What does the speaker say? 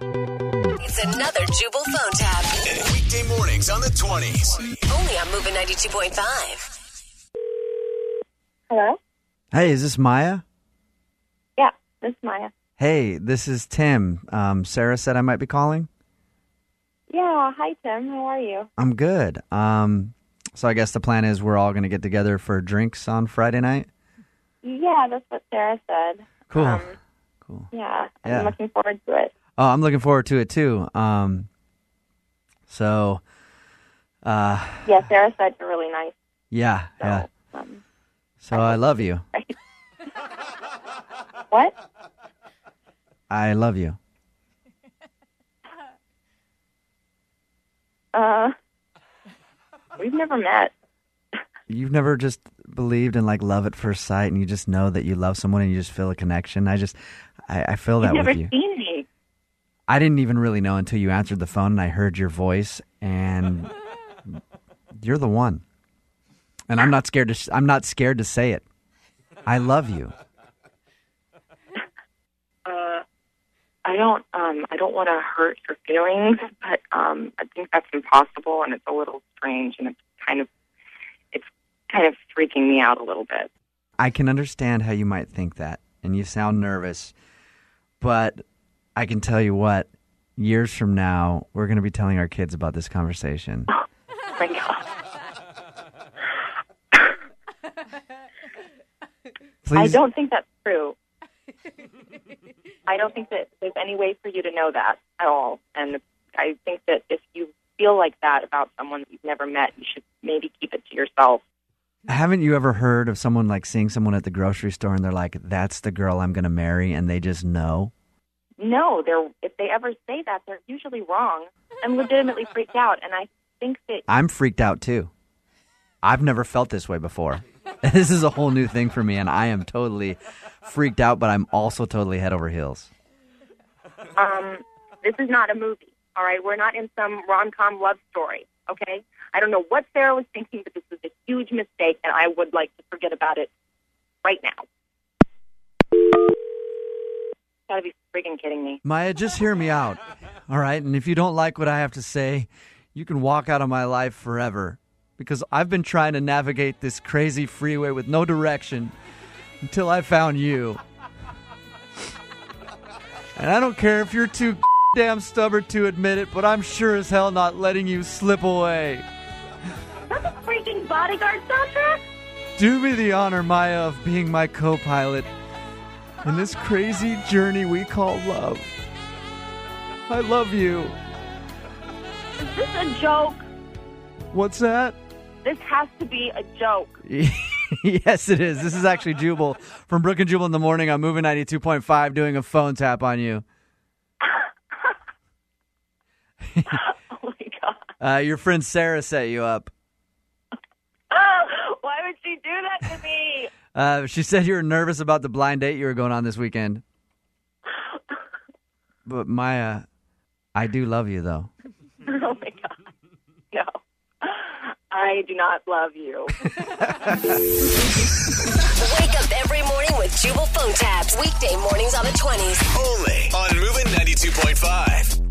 It's another Jubal phone tab. And weekday mornings on the 20s. Only on Movin' 92.5. Hello? Hey, is this Maya? Yeah, this is Maya. Hey, this is Tim. Sarah said I might be calling. Yeah, hi Tim, how are you? I'm good. So I guess the plan is we're all going to get together for drinks on Friday night? Yeah, that's what Sarah said. Cool. Yeah, I'm looking forward to it. Oh, I'm looking forward to it too. Yeah, Sarah said you're really nice. Yeah, so, yeah. So I love you. Right. What? I love you. We've never met. You've never just believed in like love at first sight, and you just know that you love someone, and you just feel a connection. I feel that with you. You've never seen me. I didn't even really know until you answered the phone, and I heard your voice, and you're the one. And I'm not scared to. I'm not scared to say it. I love you. I don't want to hurt your feelings, but I think that's impossible, and it's a little strange, and it's kind of freaking me out a little bit. I can understand how you might think that, and you sound nervous, but I can tell you what, years from now, we're going to be telling our kids about this conversation. Oh, my God. Please. I don't think that's true. I don't think that there's any way for you to know that at all. And I think that if you feel like that about someone that you've never met, you should maybe keep it to yourself. Haven't you ever heard of someone like seeing someone at the grocery store and they're like, that's the girl I'm going to marry, and they just know? No, if they ever say that, they're usually wrong. I'm legitimately freaked out, and I think that... I'm freaked out, too. I've never felt this way before. This is a whole new thing for me, and I am totally freaked out, but I'm also totally head over heels. This is not a movie, all right? We're not in some rom-com love story, okay? I don't know what Sarah was thinking, but this was a huge mistake, and I would like to forget about it right now. You gotta be freaking kidding me. Maya, just hear me out, all right? And if you don't like what I have to say, you can walk out of my life forever, because I've been trying to navigate this crazy freeway with no direction until I found you. And I don't care if you're too damn stubborn to admit it, but I'm sure as hell not letting you slip away. That's a freaking Bodyguard soundtrack. Do me the honor, Maya, of being my co-pilot in this crazy journey we call love. I love you. Is this a joke? What's that? This has to be a joke. Yes, it is. This is actually Jubal from Brooke and Jubal in the morning on Movin' 92.5 doing a phone tap on you. Oh, my God. Your friend Sarah set you up. Oh, why would she do that to me? She said you were nervous about the blind date you were going on this weekend. But, Maya, I do love you, though. Oh, my God. No. I do not love you. Wake up every morning with Jubal phone tabs. Weekday mornings on the 20s. Only on Movin' 92.5.